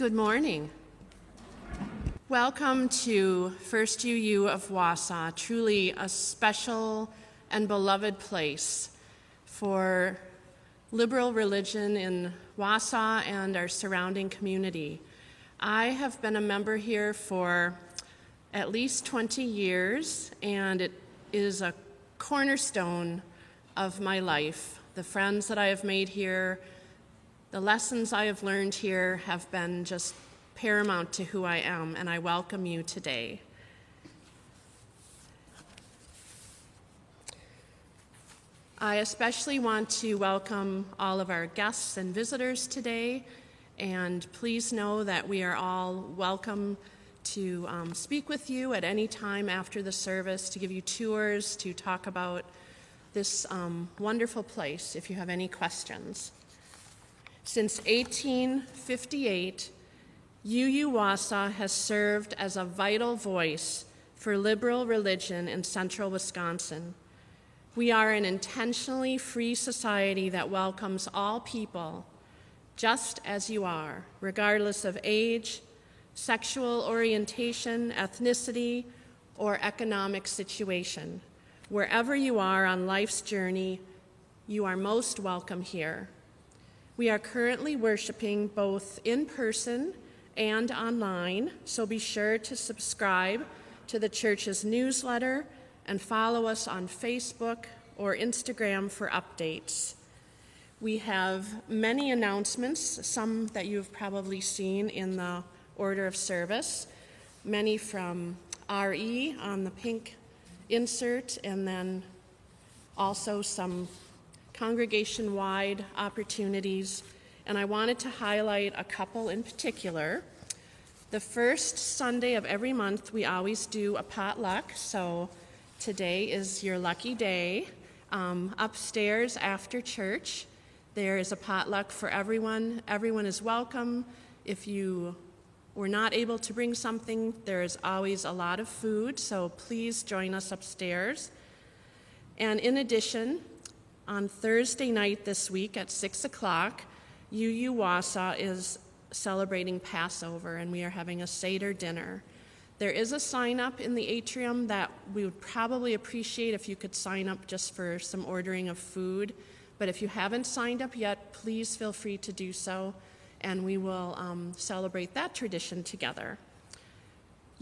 Good morning. Welcome to First UU of Wausau, truly a special and beloved place for liberal religion in Wausau and our surrounding community. I have been a member here for at least 20 years, and it is a cornerstone of my life. The friends that I have made here, the lessons I have learned here have been just paramount to who I am, and I welcome you today. I especially want to welcome all of our guests and visitors today, and please know that we are all welcome to speak with you at any time after the service, to give you tours, to talk about this wonderful place if you have any questions. Since 1858, UU Wausau has served as a vital voice for liberal religion in central Wisconsin. We are an intentionally free society that welcomes all people, just as you are, regardless of age, sexual orientation, ethnicity, or economic situation. Wherever you are on life's journey, you are most welcome here. We are currently worshiping both in person and online, so be sure to subscribe to the church's newsletter and follow us on Facebook or Instagram for updates. We have many announcements, some that you've probably seen in the order of service, many from RE on the pink insert, and then also some congregation-wide opportunities, and I wanted to highlight a couple in particular. The first Sunday of every month, we always do a potluck, so today is your lucky day. Upstairs after church, there is a potluck for everyone. Everyone is welcome. If you were not able to bring something, there is always a lot of food, so please join us upstairs. And in addition, on Thursday night this week at 6 o'clock, UU Wausau is celebrating Passover, and we are having a Seder dinner. There is a sign-up in the atrium that we would probably appreciate if you could sign up just for some ordering of food. But if you haven't signed up yet, please feel free to do so, and we will celebrate that tradition together.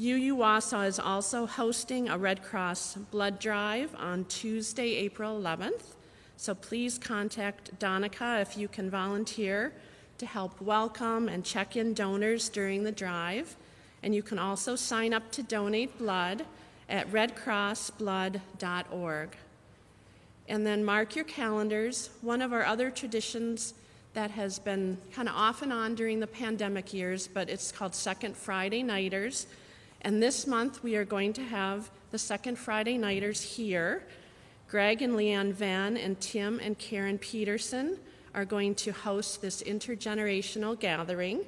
UU Wausau is also hosting a Red Cross blood drive on Tuesday, April 11th. So please contact Donica if you can volunteer to help welcome and check in donors during the drive. And you can also sign up to donate blood at redcrossblood.org. And then mark your calendars. One of our other traditions that has been kind of off and on during the pandemic years, but it's called Second Friday Nighters. And this month we are going to have the Second Friday Nighters here. Greg and Leanne Van and Tim and Karen Peterson are going to host this intergenerational gathering,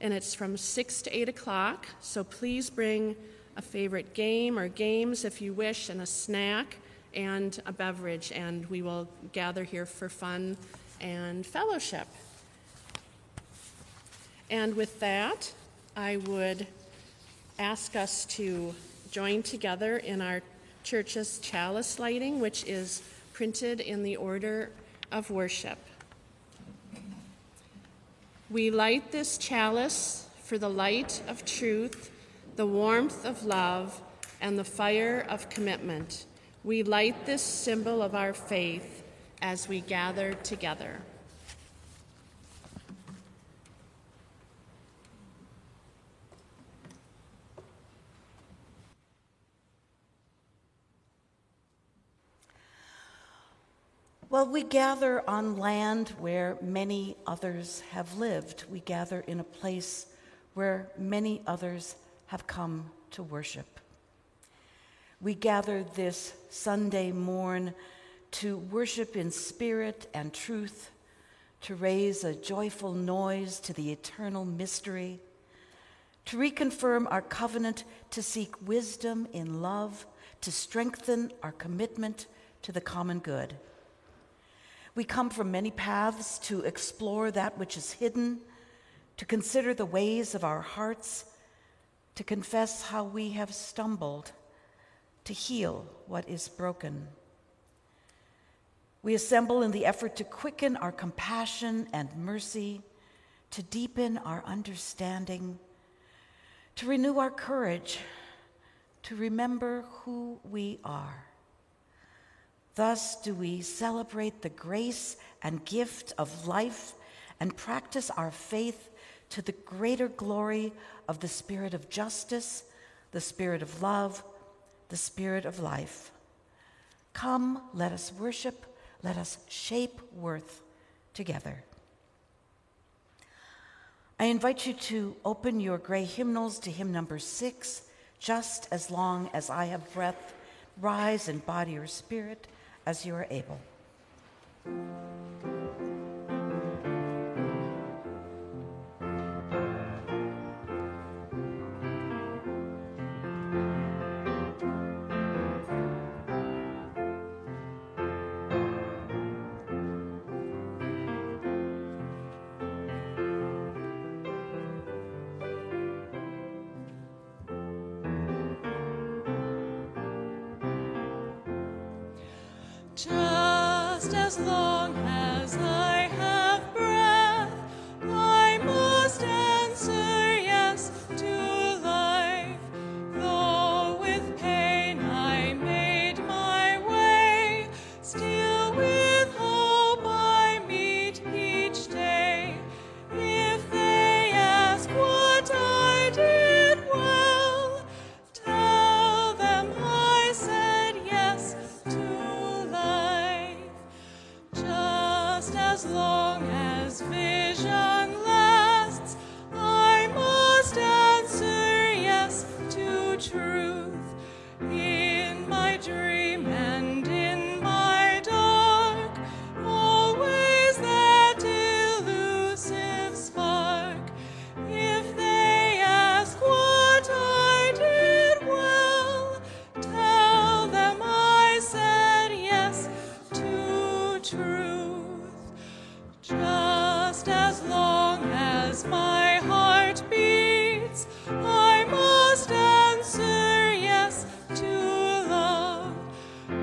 and it's from 6 to 8 o'clock, so please bring a favorite game or games if you wish, and a snack and a beverage, and we will gather here for fun and fellowship. And with that, I would ask us to join together in our church's chalice lighting, which is printed in the order of worship. We light this chalice for the light of truth, the warmth of love, and the fire of commitment. We light this symbol of our faith as we gather together. Well, we gather on land where many others have lived. We gather in a place where many others have come to worship. We gather this Sunday morn to worship in spirit and truth, to raise a joyful noise to the eternal mystery, to reconfirm our covenant, to seek wisdom in love, to strengthen our commitment to the common good. We come from many paths to explore that which is hidden, to consider the ways of our hearts, to confess how we have stumbled, to heal what is broken. We assemble in the effort to quicken our compassion and mercy, to deepen our understanding, to renew our courage, to remember who we are. Thus do we celebrate the grace and gift of life and practice our faith to the greater glory of the spirit of justice, the spirit of love, the spirit of life. Come, let us worship, let us shape worth together. I invite you to open your gray hymnals to hymn number 6, Just As Long As I Have Breath, Rise in Body or Spirit, as you are able. Just as long as I have breath, I must answer yes to life. Though with pain I made my way, still with hope I meet each day. If they ask what I did well, tell them I said yes to as long as vision lasts, I must answer yes to truth. In my dream and in my dark, always that elusive spark. If they ask what I did well, tell them I said yes to truth. Just as long as my heart beats, I must answer yes to love.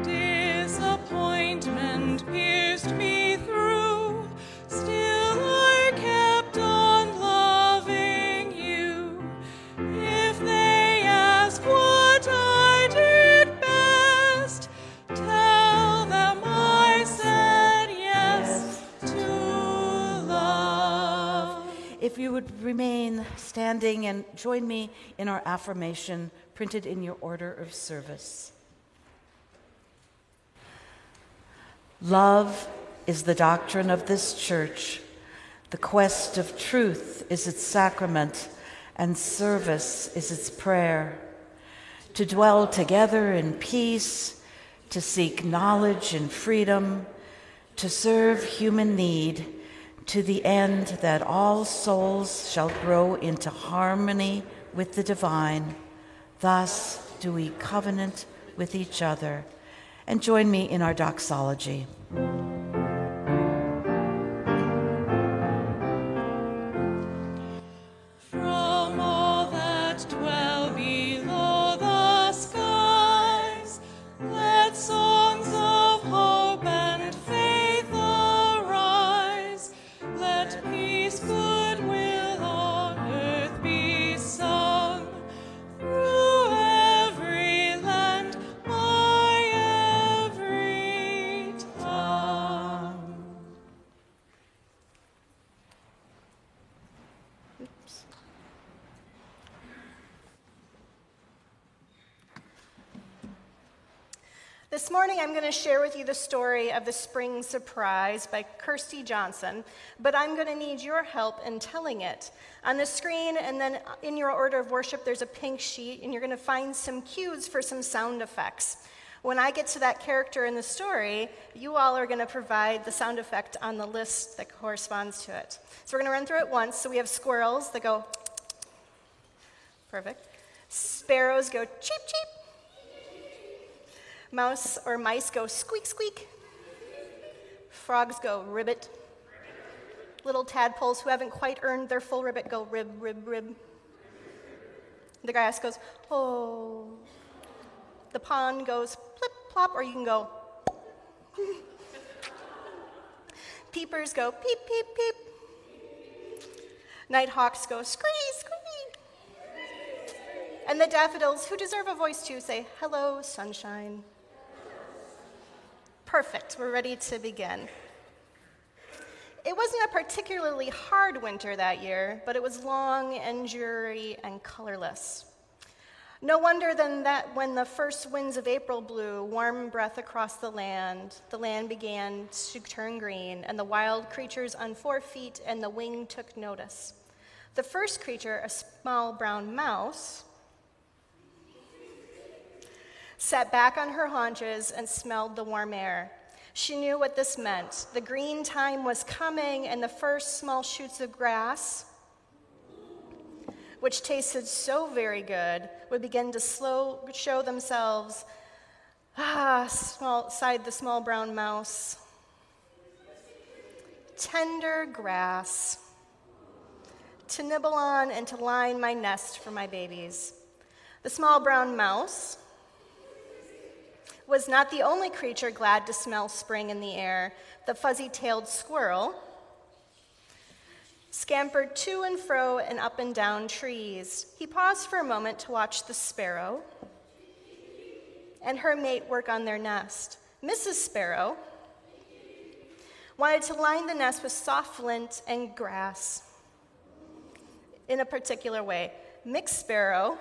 Disappointment pierced me through, still I kept on loving you. If they ask what I did best, tell them I said yes to. If you would remain standing and join me in our affirmation printed in your order of service. Love is the doctrine of this church. The quest of truth is its sacrament, and service is its prayer. To dwell together in peace, to seek knowledge and freedom, to serve human need, to the end that all souls shall grow into harmony with the divine. Thus do we covenant with each other. And join me in our doxology. This morning I'm going to share with you the story of The Spring Surprise by Kirstie Johnson, but I'm going to need your help in telling it. On the screen and then in your order of worship there's a pink sheet, and you're going to find some cues for some sound effects. When I get to that character in the story, you all are going to provide the sound effect on the list that corresponds to it. So we're going to run through it once. So we have squirrels that go, perfect. Sparrows go cheep, cheep. Mouse or mice go squeak, squeak. Frogs go ribbit. little tadpoles who haven't quite earned their full ribbit go rib, rib, rib. The grass goes, oh. The pond goes plip, plop, or you can go. Peepers go peep, peep, peep. Nighthawks go scree, scree. And the daffodils, who deserve a voice too, say, hello, sunshine. Perfect, we're ready to begin. It wasn't a particularly hard winter that year, but it was long and dreary and colorless. No wonder then that when the first winds of April blew, warm breath across the land began to turn green, and the wild creatures on 4 feet and the wing took notice. The first creature, a small brown mouse, sat back on her haunches and smelled the warm air. She knew what this meant. The green time was coming, and the first small shoots of grass, which tasted so very good, would begin to show themselves. Ah, sighed the small brown mouse. Tender grass to nibble on and to line my nest for my babies. The small brown mouse was not the only creature glad to smell spring in the air. The fuzzy-tailed squirrel scampered to and fro and up and down trees. He paused for a moment to watch the sparrow and her mate work on their nest. Mrs. Sparrow wanted to line the nest with soft lint and grass in a particular way. Mick Sparrow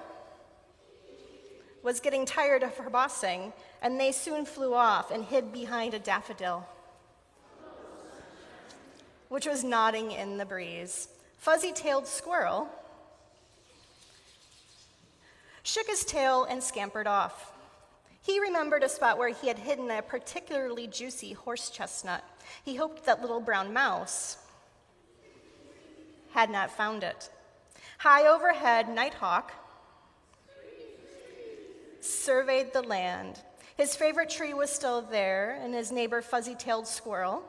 was getting tired of her bossing, and they soon flew off and hid behind a daffodil, which was nodding in the breeze. Fuzzy-tailed squirrel shook his tail and scampered off. He remembered a spot where he had hidden a particularly juicy horse chestnut. He hoped that little brown mouse had not found it. High overhead, Nighthawk surveyed the land. His favorite tree was still there, and his neighbor, Fuzzy-tailed Squirrel,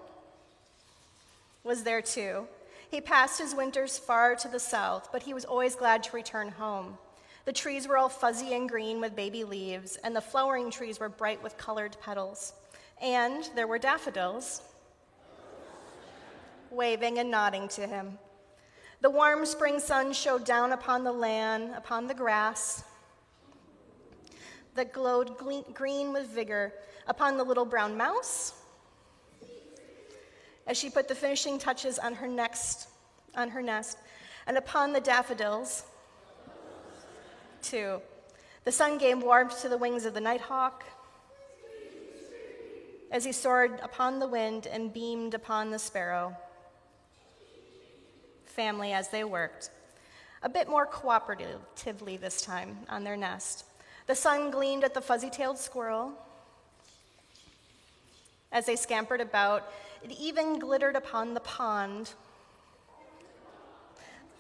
was there too. He passed his winters far to the south, but he was always glad to return home. The trees were all fuzzy and green with baby leaves, and the flowering trees were bright with colored petals. And there were daffodils waving and nodding to him. The warm spring sun shone down upon the land, upon the grass that glowed green with vigor, upon the little brown mouse as she put the finishing touches on her nest, and upon the daffodils, too. The sun gave warmth to the wings of the nighthawk as he soared upon the wind and beamed upon the sparrow family as they worked, a bit more cooperatively this time on their nest. The sun gleamed at the fuzzy-tailed squirrel as they scampered about. It even glittered upon the pond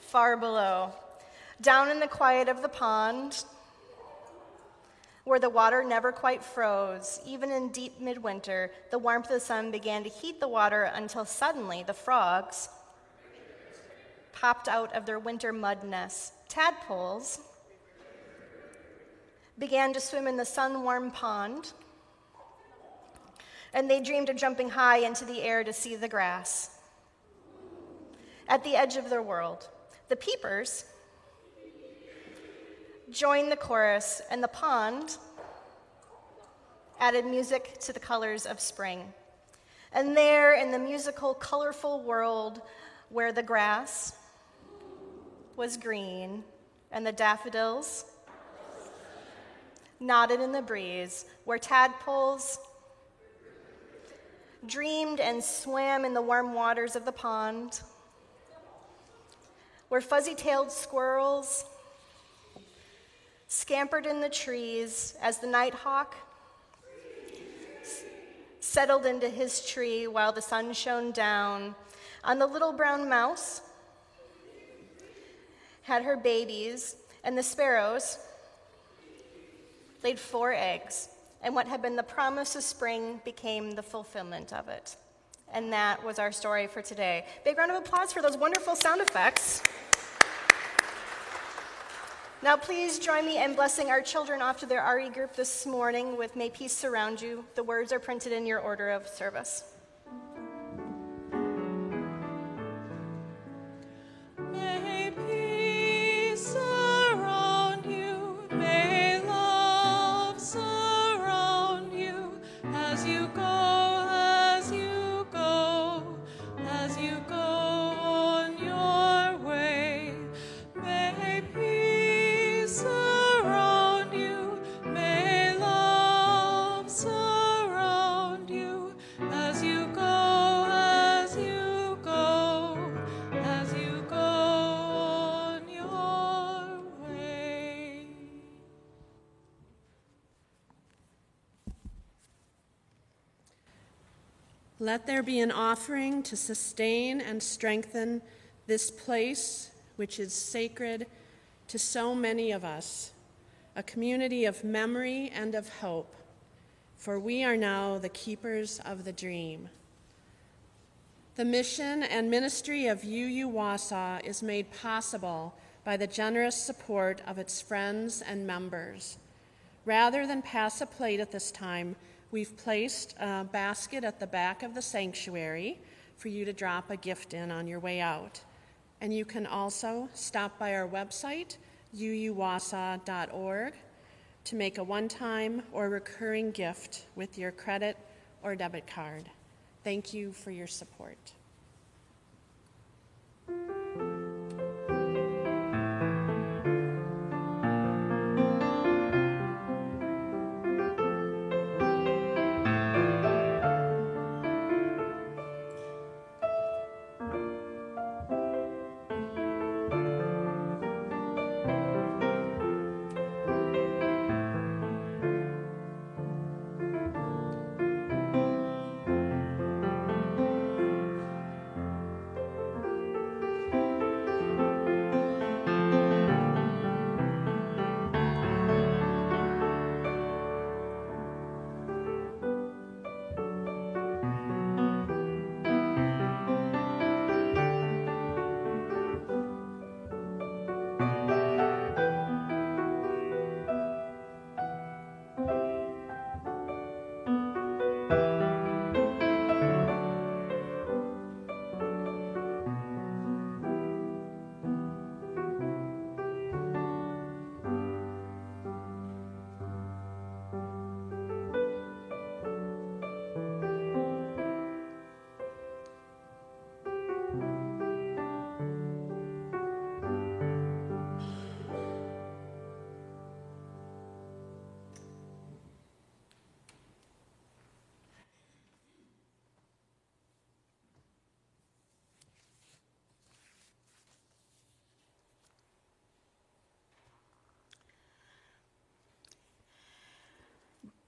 far below. Down in the quiet of the pond, where the water never quite froze, even in deep midwinter, the warmth of the sun began to heat the water until suddenly the frogs popped out of their winter mud nests. Tadpoles began to swim in the sun-warm pond, and they dreamed of jumping high into the air to see the grass at the edge of their world. The peepers joined the chorus, and the pond added music to the colors of spring. And there, in the musical, colorful world where the grass was green and the daffodils nodded in the breeze, where tadpoles dreamed and swam in the warm waters of the pond, where fuzzy-tailed squirrels scampered in the trees as the nighthawk settled into his tree while the sun shone down. On the little brown mouse had her babies, and the sparrows laid 4 eggs, and what had been the promise of spring became the fulfillment of it. And that was our story for today. Big round of applause for those wonderful sound effects. Now please join me in blessing our children off to their RE group this morning with May Peace Surround You. The words are printed in your order of service. Let there be an offering to sustain and strengthen this place, which is sacred to so many of us, a community of memory and of hope, for we are now the keepers of the dream. The mission and ministry of UU Wausau is made possible by the generous support of its friends and members. Rather than pass a plate at this time, we've placed a basket at the back of the sanctuary for you to drop a gift in on your way out. And you can also stop by our website, uuwausau.org, to make a one-time or recurring gift with your credit or debit card. Thank you for your support.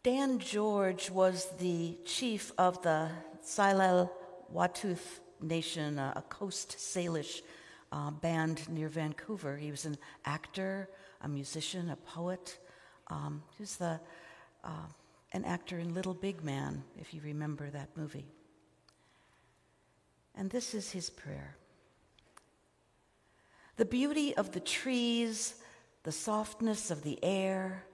Dan George was the chief of the Tsleil-Waututh Nation, a Coast Salish band near Vancouver. He was an actor, a musician, a poet. He was an actor in Little Big Man, if you remember that movie. And this is his prayer. The beauty of the trees, the softness of the air,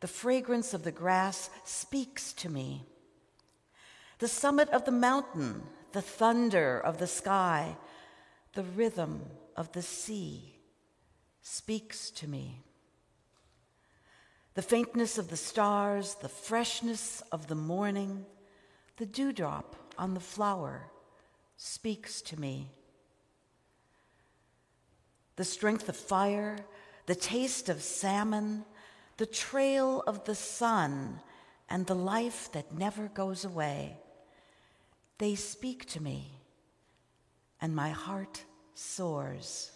the fragrance of the grass speaks to me. The summit of the mountain, the thunder of the sky, the rhythm of the sea speaks to me. The faintness of the stars, the freshness of the morning, the dewdrop on the flower speaks to me. The strength of fire, the taste of salmon, the trail of the sun and the life that never goes away, they speak to me, and my heart soars.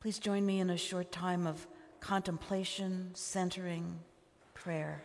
Please join me in a short time of contemplation, centering, prayer.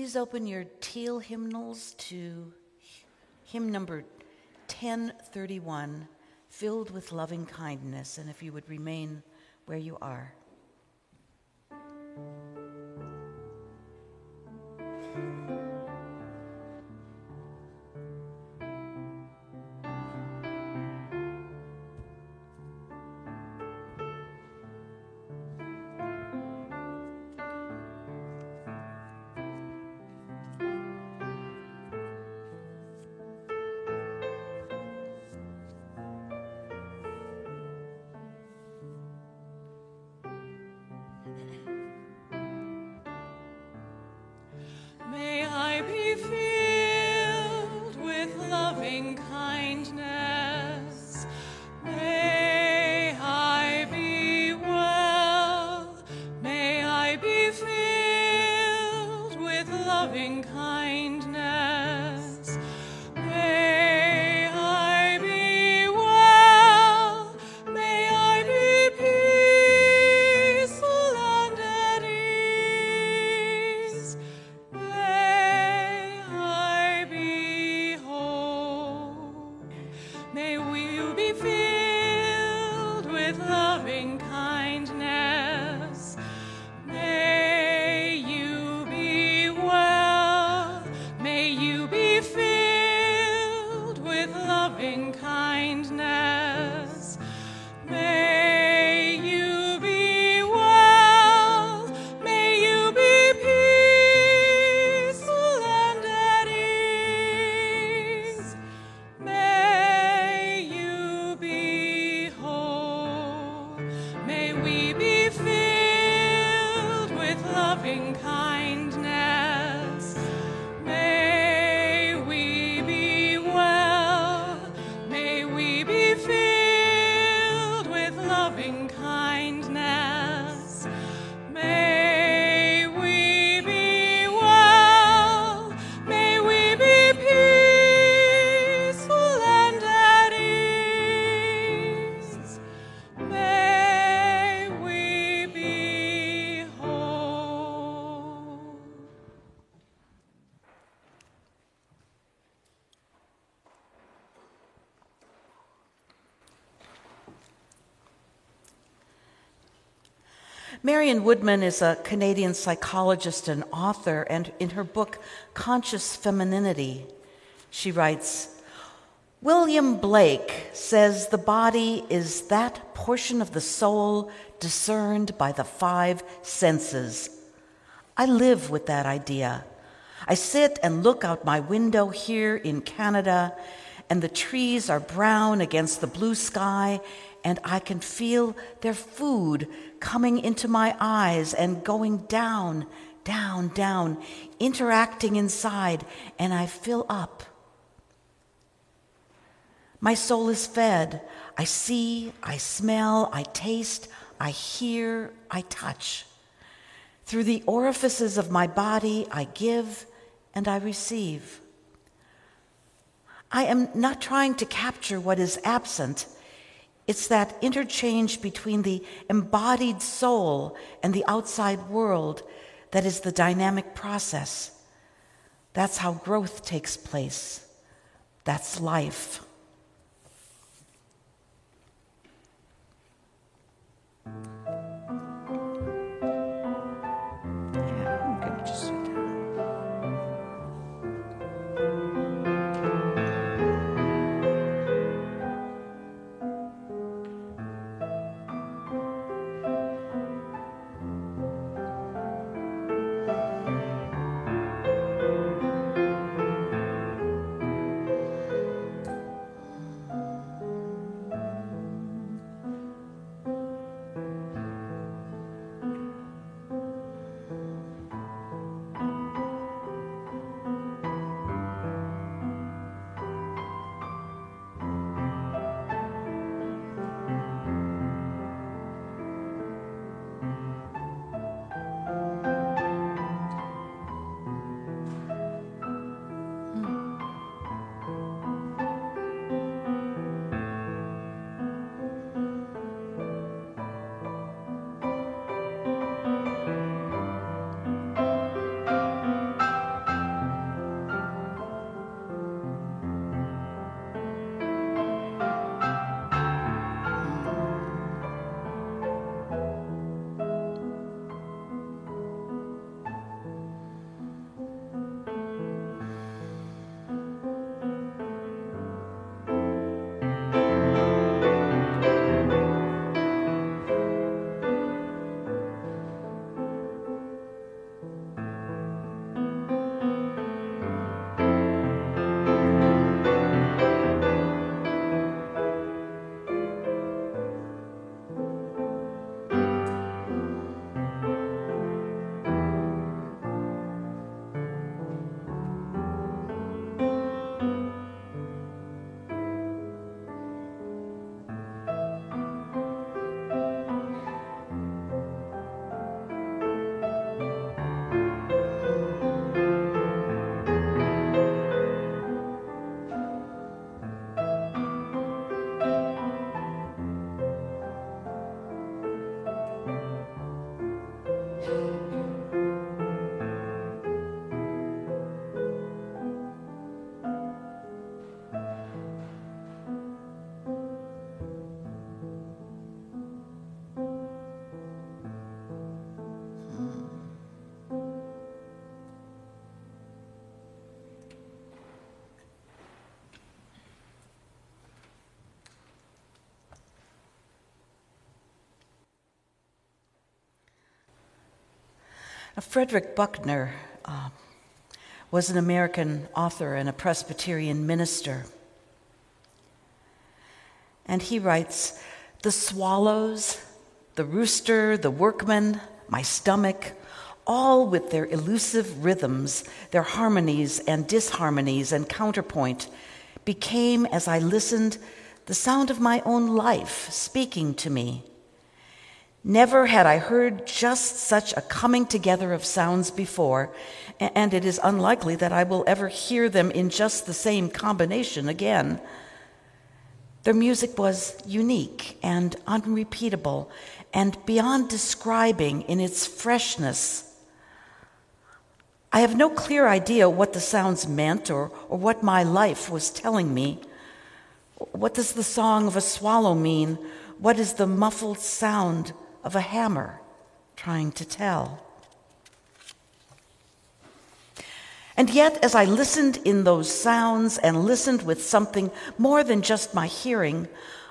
Please open your teal hymnals to hymn number 1031, Filled with Loving Kindness, and if you would remain where you are. Marian Woodman is a Canadian psychologist and author, and in her book, Conscious Femininity, she writes, William Blake says the body is that portion of the soul discerned by the five senses. I live with that idea. I sit and look out my window here in Canada, and the trees are brown against the blue sky, and I can feel their food coming into my eyes and going down, down, down, interacting inside, and I fill up. My soul is fed. I see, I smell, I taste, I hear, I touch. Through the orifices of my body, I give and I receive. I am not trying to capture what is absent. It's that interchange between the embodied soul and the outside world that is the dynamic process. That's how growth takes place. That's life. Frederick Buckner was an American author and a Presbyterian minister. And he writes, "The swallows, the rooster, the workman, my stomach, all with their elusive rhythms, their harmonies and disharmonies and counterpoint, became, as I listened, the sound of my own life speaking to me. Never had I heard just such a coming together of sounds before, and it is unlikely that I will ever hear them in just the same combination again. Their music was unique and unrepeatable and beyond describing in its freshness. I have no clear idea what the sounds meant or what my life was telling me. What does the song of a swallow mean? What is the muffled sound of a hammer trying to tell? And yet, as I listened in those sounds and listened with something more than just my hearing,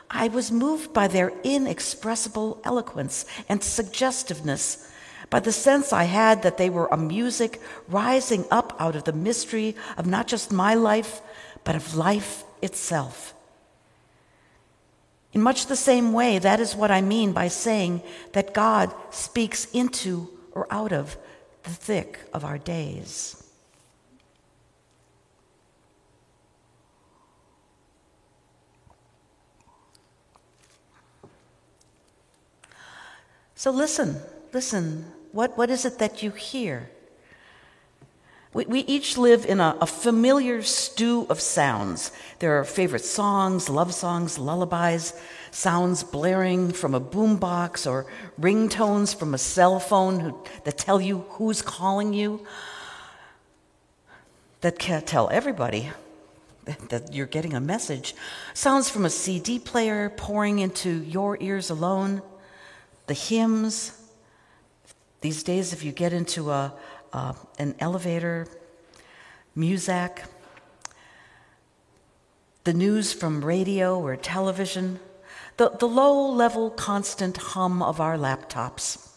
I was moved by their inexpressible eloquence and suggestiveness, by the sense I had that they were a music rising up out of the mystery of not just my life, but of life itself. In much the same way, that is what I mean by saying that God speaks into or out of the thick of our days." So listen. What is it that you hear? We each live in a familiar stew of sounds. There are favorite songs, love songs, lullabies, sounds blaring from a boombox or ringtones from a cell phone that tell you who's calling you, that can tell everybody that you're getting a message. Sounds from a CD player pouring into your ears alone. The hymns. These days, if you get into an elevator, Muzak, the news from radio or television, the low-level constant hum of our laptops.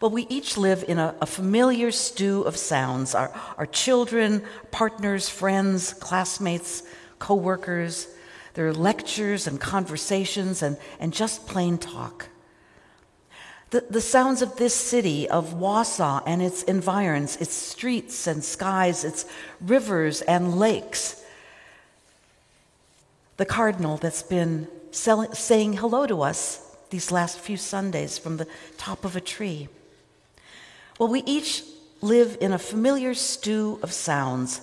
Well, we each live in a familiar stew of sounds, our children, partners, friends, classmates, co-workers, their lectures and conversations and just plain talk. The sounds of this city, of Wausau and its environs, its streets and skies, its rivers and lakes. The cardinal that's been saying hello to us these last few Sundays from the top of a tree. Well, we each live in a familiar stew of sounds.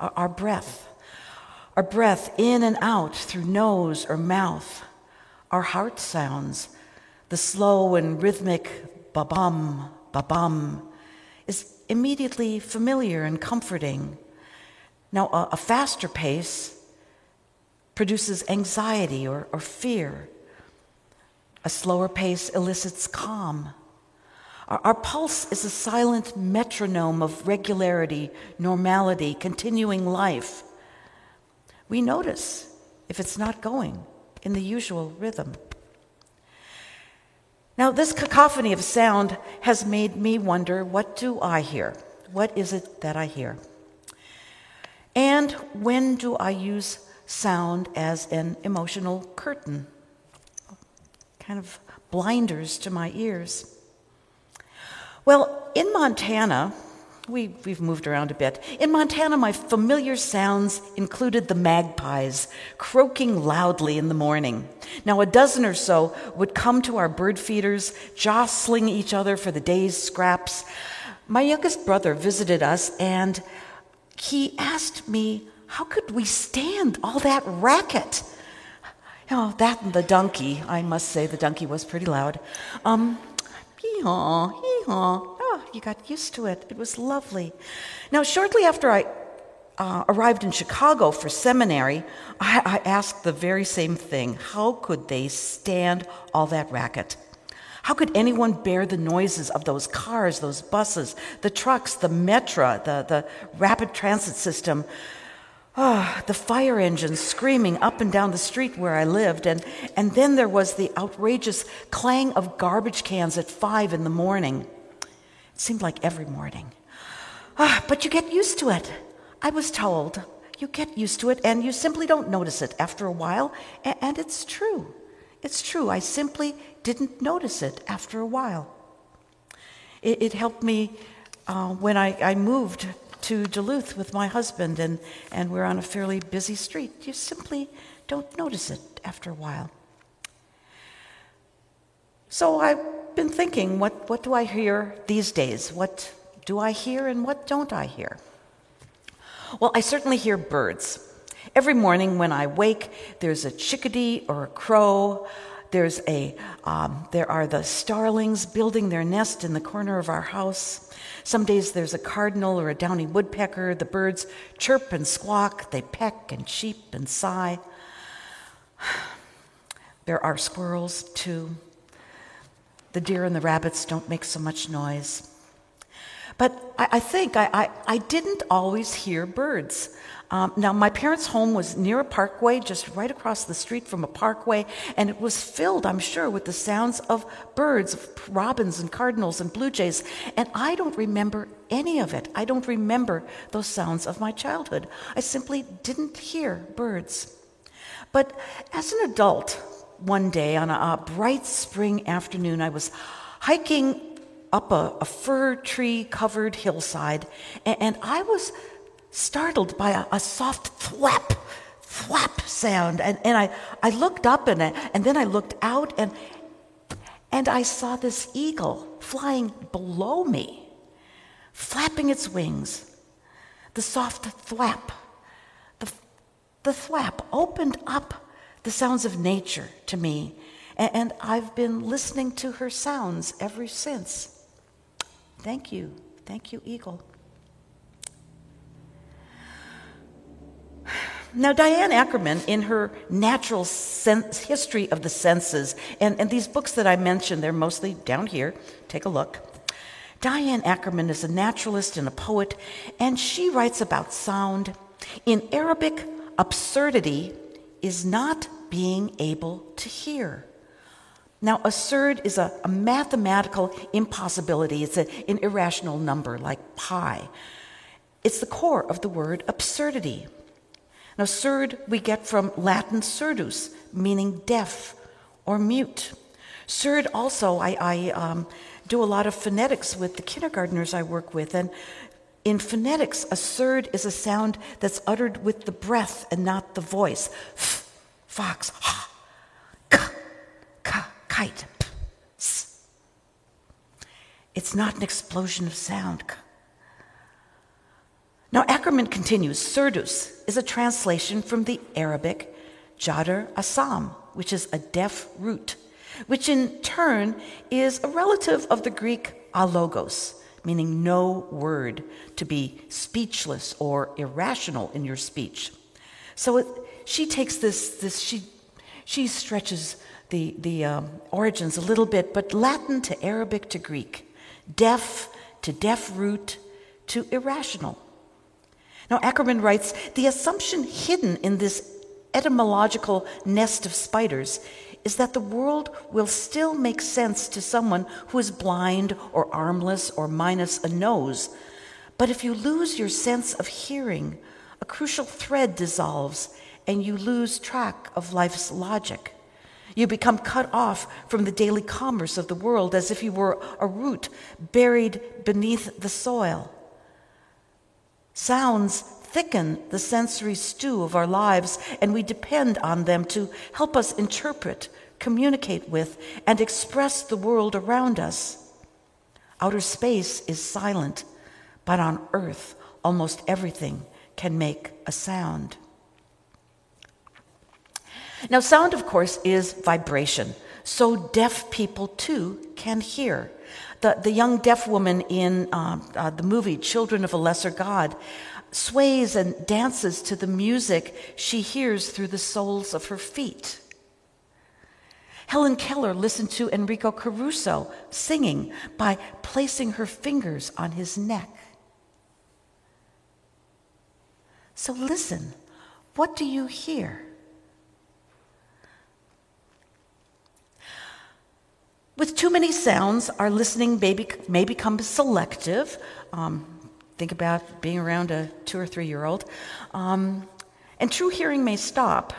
Our breath in and out through nose or mouth, our heart sounds. The slow and rhythmic ba-bum, ba-bum is immediately familiar and comforting. Now, a faster pace produces anxiety or fear. A slower pace elicits calm. Our pulse is a silent metronome of regularity, normality, continuing life. We notice if it's not going in the usual rhythm. Now, this cacophony of sound has made me wonder, what do I hear? What is it that I hear? And when do I use sound as an emotional curtain? Kind of blinders to my ears. Well, in Montana, we've moved around a bit. In Montana, my familiar sounds included the magpies, croaking loudly in the morning. Now, a dozen or so would come to our bird feeders, jostling each other for the day's scraps. My youngest brother visited us, and he asked me, how could we stand all that racket? Oh, that and the donkey. I must say the donkey was pretty loud. Hee-haw, hee-haw. You got used to it. It was lovely. Now, shortly after I arrived in Chicago for seminary, I asked the very same thing. How could they stand all that racket? How could anyone bear the noises of those cars, those buses, the trucks, the Metra, the rapid transit system, the fire engines screaming up and down the street where I lived, and then there was the outrageous clang of garbage cans at 5 in the morning. It seemed like every morning. But you get used to it. I was told you get used to it and you simply don't notice it after a while. And it's true. It's true. I simply didn't notice it after a while. It helped me when I moved to Duluth with my husband, and we're on a fairly busy street. You simply don't notice it after a while. So I've been thinking, what do I hear these days? What do I hear and what don't I hear? Well, I certainly hear birds. Every morning when I wake, there's a chickadee or a crow. There's there are the starlings building their nest in the corner of our house. Some days there's a cardinal or a downy woodpecker. The birds chirp and squawk. They peck and cheep and sigh. There are squirrels, too. The deer and the rabbits don't make so much noise. But I think I didn't always hear birds. Now, my parents' home was near a parkway, just right across the street from a parkway, and it was filled, I'm sure, with the sounds of birds, of robins and cardinals and blue jays, and I don't remember any of it. I don't remember those sounds of my childhood. I simply didn't hear birds. But as an adult, one day on a bright spring afternoon, I was hiking up a fir tree-covered hillside, and I was startled by a soft thwap sound. And I looked up, and then I looked out, and I saw this eagle flying below me, flapping its wings. The soft thwap. The thwap opened up the sounds of nature to me, and I've been listening to her sounds ever since. Thank you, Eagle. Now, Diane Ackerman, in her Natural History of the Senses, and these books that I mentioned, they're mostly down here, take a look. Diane Ackerman is a naturalist and a poet, and she writes about sound. In Arabic, absurdity is not being able to hear. Now, absurd is a mathematical impossibility. It's an irrational number, like pi. It's the core of the word absurdity. Now, surd we get from Latin surdus, meaning deaf or mute. Surd also, I do a lot of phonetics with the kindergartners I work with, and in phonetics, a surd is a sound that's uttered with the breath and not the voice. Fox, ha, kite. It's not an explosion of sound. Now Ackerman continues, surdus is a translation from the Arabic jadr asam, which is a deaf root, which in turn is a relative of the Greek alogos, meaning no word, to be speechless or irrational in your speech. So she takes this she stretches the origins a little bit, but Latin to Arabic to Greek, deaf to deaf root to irrational. Now Ackerman writes, the assumption hidden in this etymological nest of spiders is that the world will still make sense to someone who is blind or armless or minus a nose. But if you lose your sense of hearing, a crucial thread dissolves and you lose track of life's logic. You become cut off from the daily commerce of the world as if you were a root buried beneath the soil. Sounds thicken the sensory stew of our lives, and we depend on them to help us interpret, communicate with, and express the world around us. Outer space is silent, but on Earth, almost everything can make a sound. Now, sound, of course, is vibration, so deaf people, too, can hear. The young deaf woman in the movie Children of a Lesser God sways and dances to the music she hears through the soles of her feet. Helen Keller listened to Enrico Caruso singing by placing her fingers on his neck. So listen, what do you hear? With too many sounds, our listening may become selective. Think about being around a 2 or 3-year-old. And true hearing may stop.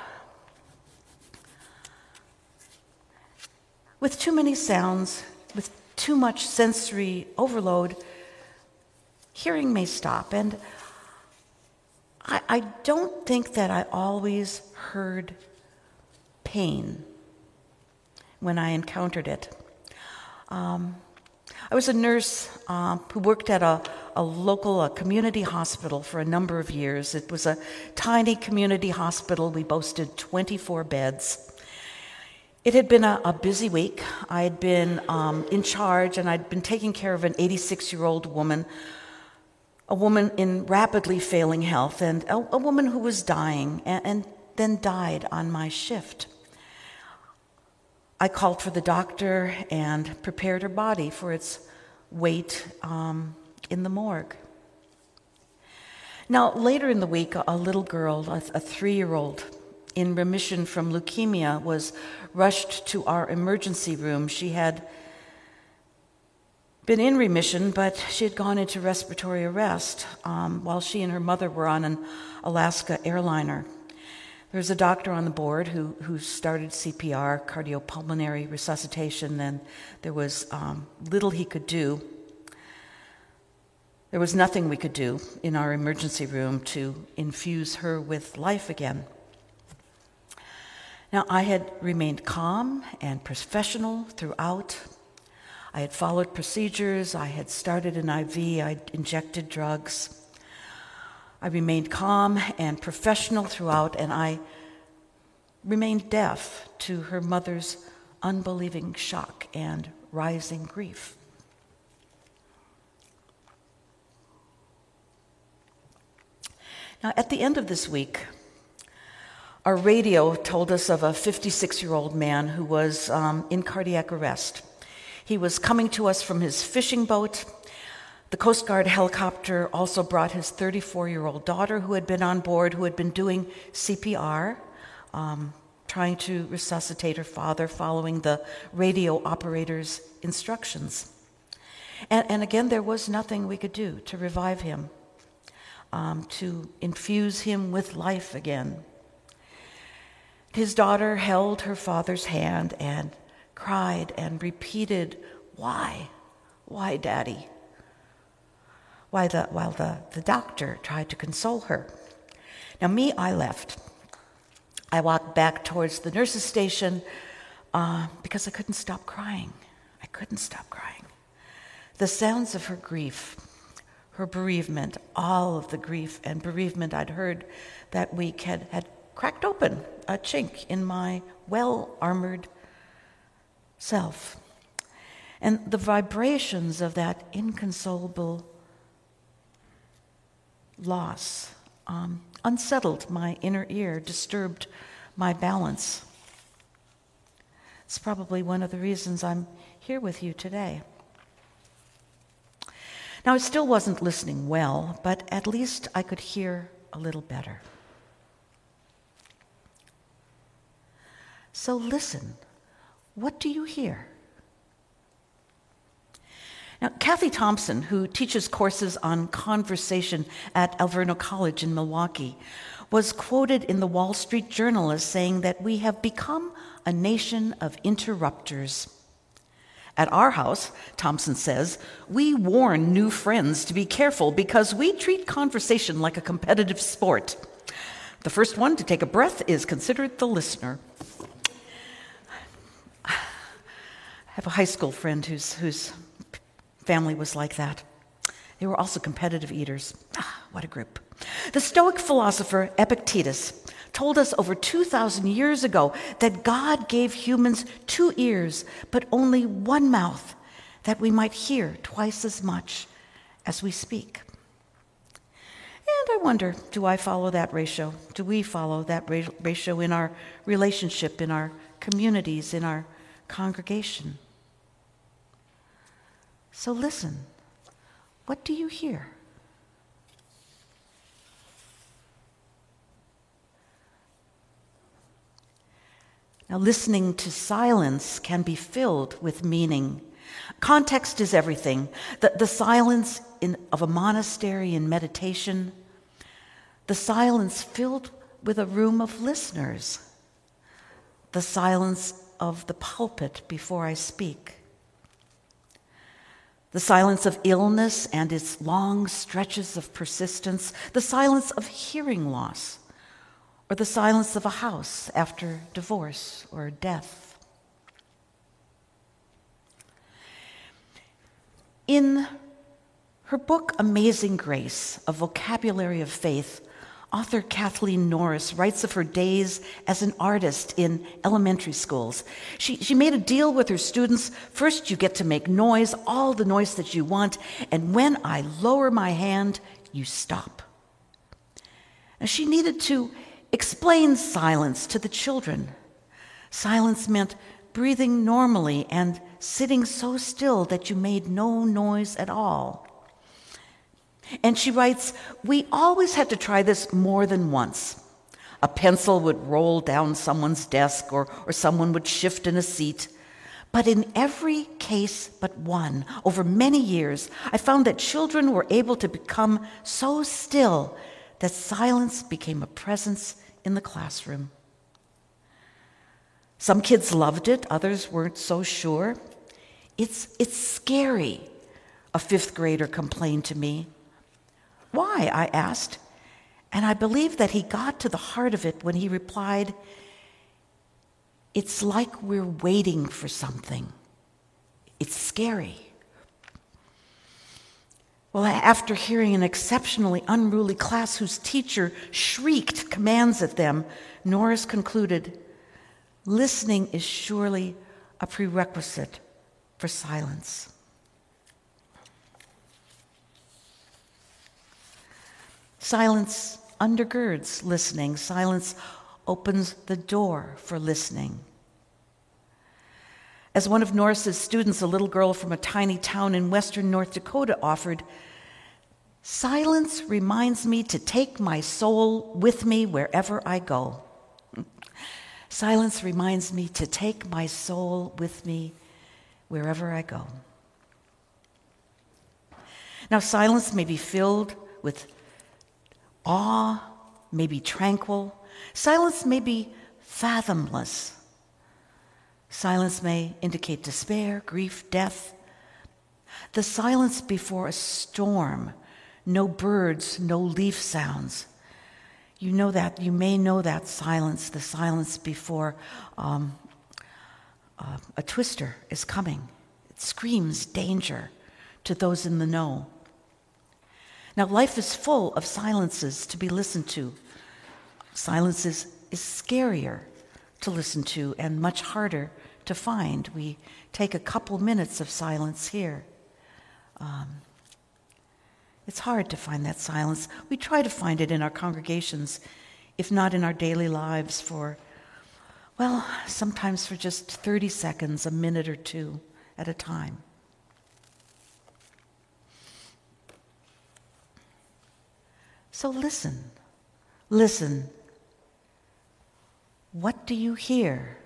With too many sounds, with too much sensory overload, hearing may stop. And I don't think that I always heard pain when I encountered it. I was a nurse who worked at a community hospital for a number of years. It was a tiny community hospital. We boasted 24 beds. It had been a busy week. I had been in charge, and I'd been taking care of an 86-year-old woman, a woman in rapidly failing health, and a woman who was dying and then died on my shift. I called for the doctor and prepared her body for its wait in the morgue. Now, later in the week, a little girl, a 3-year-old, in remission from leukemia, was rushed to our emergency room. She had been in remission, but she had gone into respiratory arrest while she and her mother were on an Alaska airliner. There was a doctor on the board who started CPR, cardiopulmonary resuscitation, and there was little he could do. There was nothing we could do in our emergency room to infuse her with life again. Now, I had remained calm and professional throughout. I had followed procedures. I had started an IV. I injected drugs. I remained calm and professional throughout, and I remained deaf to her mother's unbelieving shock and rising grief. Now, at the end of this week, our radio told us of a 56-year-old man who was in cardiac arrest. He was coming to us from his fishing boat. The Coast Guard helicopter also brought his 34-year-old daughter, who had been on board, who had been doing CPR, trying to resuscitate her father following the radio operator's instructions. And again, there was nothing we could do to revive him, to infuse him with life again. His daughter held her father's hand and cried and repeated, "Why? Why, Daddy?" While the doctor tried to console her. Now, I left. I walked back towards the nurse's station because I couldn't stop crying. I couldn't stop crying. The sounds of her grief, her bereavement, all of the grief and bereavement I'd heard that week had cracked open a chink in my well-armored self. And the vibrations of that inconsolable loss unsettled my inner ear, disturbed my balance. It's probably one of the reasons I'm here with you today. Now, I still wasn't listening well, but at least I could hear a little better. So listen, what do you hear? Now, Kathy Thompson, who teaches courses on conversation at Alverno College in Milwaukee, was quoted in the Wall Street Journal as saying that we have become a nation of interrupters. At our house, Thompson says, we warn new friends to be careful because we treat conversation like a competitive sport. The first one to take a breath is considered the listener. I have a high school friend who's family was like that. They were also competitive eaters. Ah, what a group. The Stoic philosopher Epictetus told us over 2,000 years ago that God gave humans 2 ears, but only 1 mouth, that we might hear twice as much as we speak. And I wonder, do I follow that ratio? Do we follow that ratio in our relationship, in our communities, in our congregation? So listen, what do you hear? Now, listening to silence can be filled with meaning. Context is everything. The silence of a monastery in meditation, the silence filled with a room of listeners, the silence of the pulpit before I speak, the silence of illness and its long stretches of persistence, the silence of hearing loss, or the silence of a house after divorce or death. In her book, Amazing Grace, A Vocabulary of Faith, author Kathleen Norris writes of her days as an artist in elementary schools. She made a deal with her students. First, you get to make noise, all the noise that you want, and when I lower my hand, you stop. Now, she needed to explain silence to the children. Silence meant breathing normally and sitting so still that you made no noise at all. And she writes, we always had to try this more than once. A pencil would roll down someone's desk or someone would shift in a seat. But in every case but one, over many years, I found that children were able to become so still that silence became a presence in the classroom. Some kids loved it, others weren't so sure. It's scary, a fifth grader complained to me. Why? I asked, and I believe that he got to the heart of it when he replied, it's like we're waiting for something. It's scary. Well, after hearing an exceptionally unruly class whose teacher shrieked commands at them, Norris concluded, listening is surely a prerequisite for silence. Silence undergirds listening. Silence opens the door for listening. As one of Norris's students, a little girl from a tiny town in western North Dakota, offered, silence reminds me to take my soul with me wherever I go. Silence reminds me to take my soul with me wherever I go. Now, silence may be filled with awe, may be tranquil. Silence may be fathomless. Silence may indicate despair, grief, death. The silence before a storm, no birds, no leaf sounds. You know that, you may know that silence, the silence before a twister is coming. It screams danger to those in the know. Now, life is full of silences to be listened to. Silences is scarier to listen to and much harder to find. We take a couple minutes of silence here. It's hard to find that silence. We try to find it in our congregations, if not in our daily lives sometimes for just 30 seconds, a minute or two at a time. So listen. What do you hear?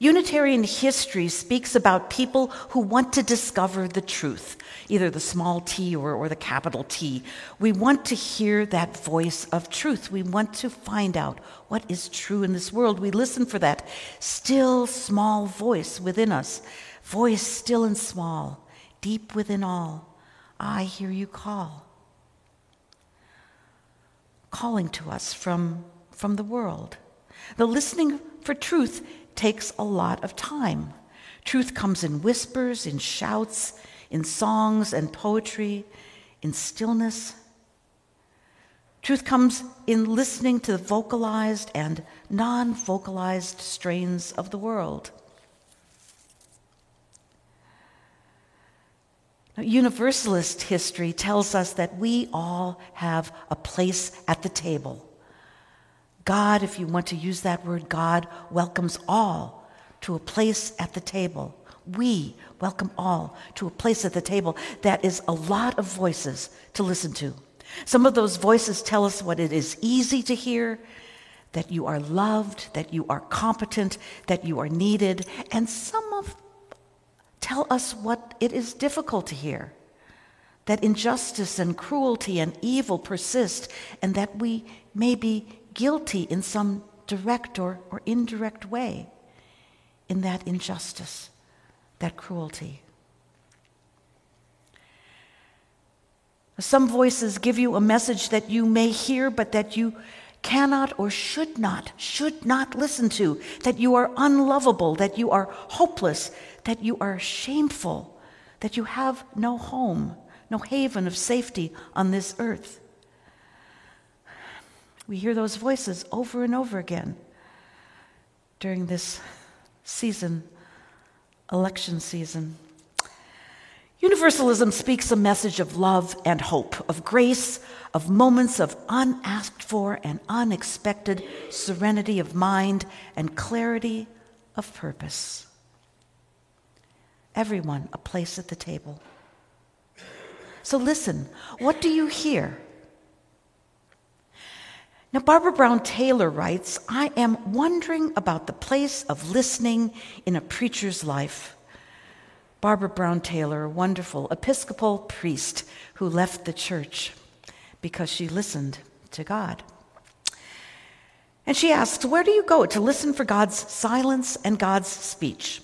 Unitarian history speaks about people who want to discover the truth, either the small t or the capital T. We want to hear that voice of truth. We want to find out what is true in this world. We listen for that still small voice within us, voice still and small, deep within all. I hear you call, calling to us from the world. The listening for truth takes a lot of time. Truth comes in whispers, in shouts, in songs and poetry, in stillness. Truth comes in listening to the vocalized and non-vocalized strains of the world. Universalist history tells us that we all have a place at the table. God, if you want to use that word, God welcomes all to a place at the table. We welcome all to a place at the table that is a lot of voices to listen to. Some of those voices tell us what it is easy to hear, that you are loved, that you are competent, that you are needed, and some of tell us what it is difficult to hear, that injustice and cruelty and evil persist, and that we may be guilty in some direct or indirect way in that injustice, that cruelty. Some voices give you a message that you may hear, but that you cannot or should not listen to, that you are unlovable, that you are hopeless, that you are shameful, that you have no home, no haven of safety on this earth. We hear those voices over and over again during this season, election season. Universalism speaks a message of love and hope, of grace, of moments of unasked for and unexpected serenity of mind and clarity of purpose. Everyone a place at the table. So listen, what do you hear? Now, Barbara Brown Taylor writes, "I am wondering about the place of listening in a preacher's life." Barbara Brown Taylor, a wonderful Episcopal priest who left the church because she listened to God. And she asks, where do you go to listen for God's silence and God's speech?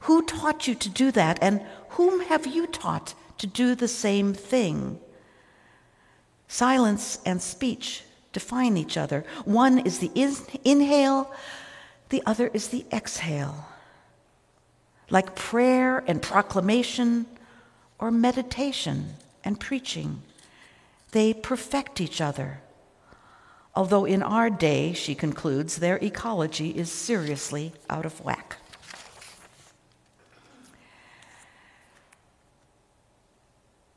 Who taught you to do that, and whom have you taught to do the same thing? Silence and speech define each other. One is the inhale, the other is the exhale. Like prayer and proclamation, or meditation and preaching, they perfect each other. Although in our day, she concludes, their ecology is seriously out of whack.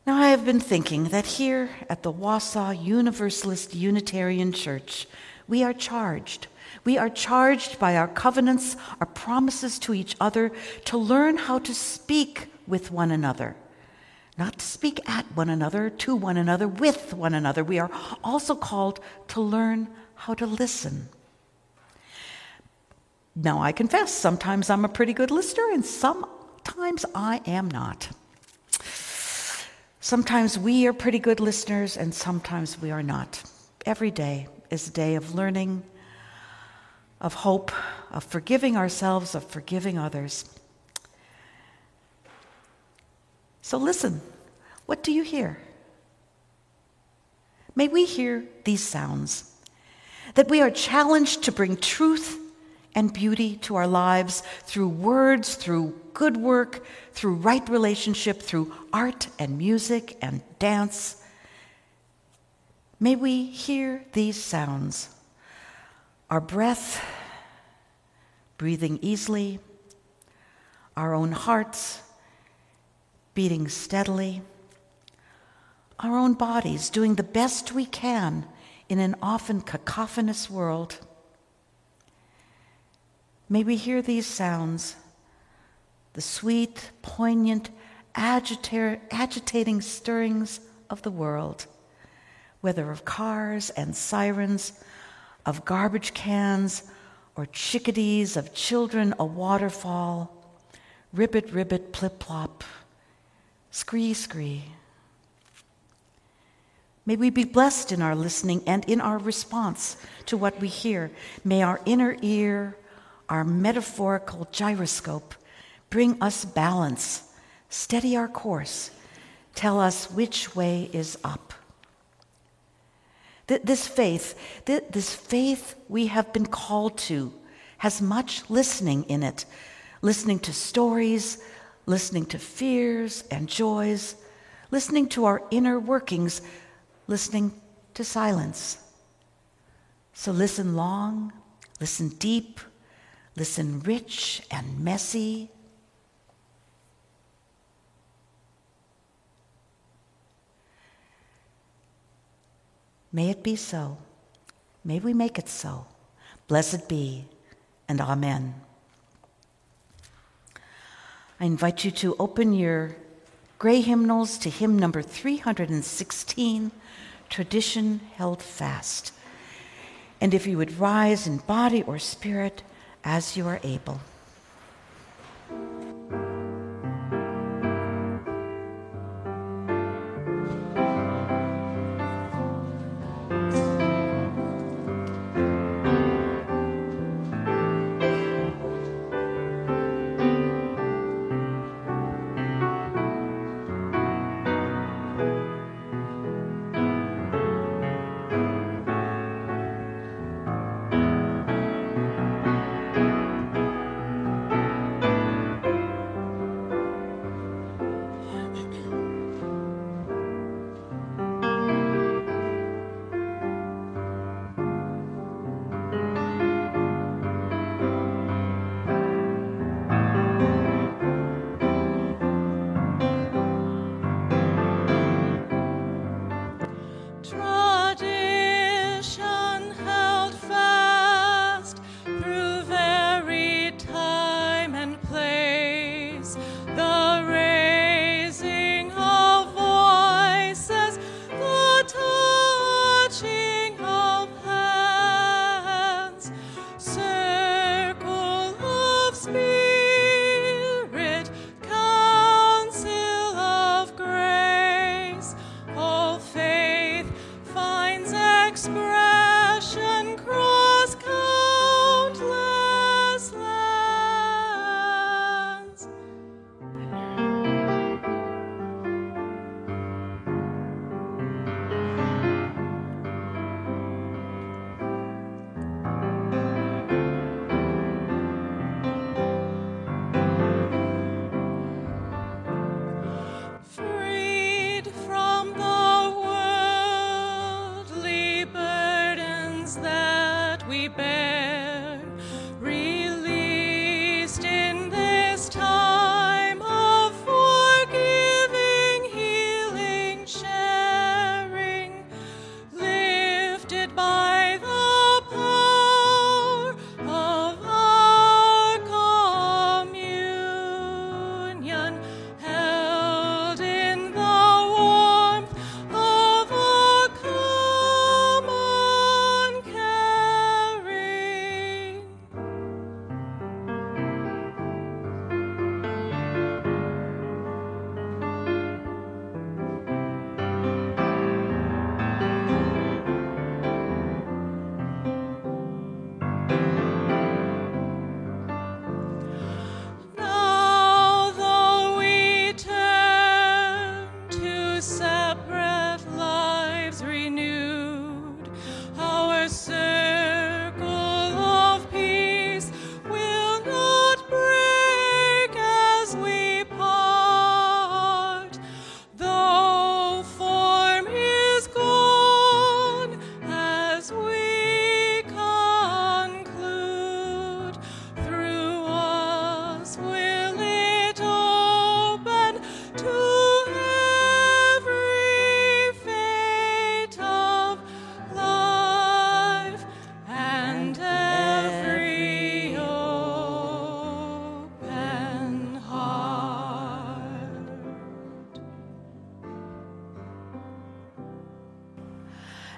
Now, I have been thinking that here at the Wausau Universalist Unitarian Church, we are charged. We are charged by our covenants, our promises to each other, to learn how to speak with one another. Not to speak at one another, to one another, with one another. We are also called to learn how to listen. Now, I confess, sometimes I'm a pretty good listener, and sometimes I am not. Sometimes we are pretty good listeners, and sometimes we are not. Every day is a day of learning, of hope, of forgiving ourselves, of forgiving others. So listen, what do you hear? May we hear these sounds, that we are challenged to bring truth and beauty to our lives through words, through good work, through right relationship, through art and music and dance. May we hear these sounds. Our breath, breathing easily, our own hearts beating steadily, our own bodies doing the best we can in an often cacophonous world. May we hear these sounds, the sweet, poignant, agitating stirrings of the world, whether of cars and sirens, of garbage cans, or chickadees, of children, a waterfall, ribbit, ribbit, plip-plop, scree, scree. May we be blessed in our listening and in our response to what we hear. May our inner ear, our metaphorical gyroscope, bring us balance, steady our course, tell us which way is up. This faith we have been called to has much listening in it, listening to stories, listening to fears and joys, listening to our inner workings, listening to silence. So listen long, listen deep, listen rich and messy. May it be so. May we make it so. Blessed be, and amen. I invite you to open your gray hymnals to hymn number 316, tradition held fast, and if you would rise in body or spirit as you are able.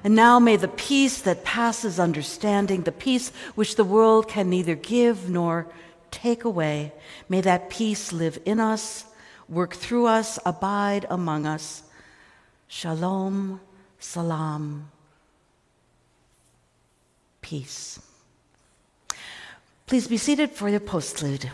And now may the peace that passes understanding, the peace which the world can neither give nor take away, may that peace live in us, work through us, abide among us. Shalom, salam, peace. Please be seated for your postlude.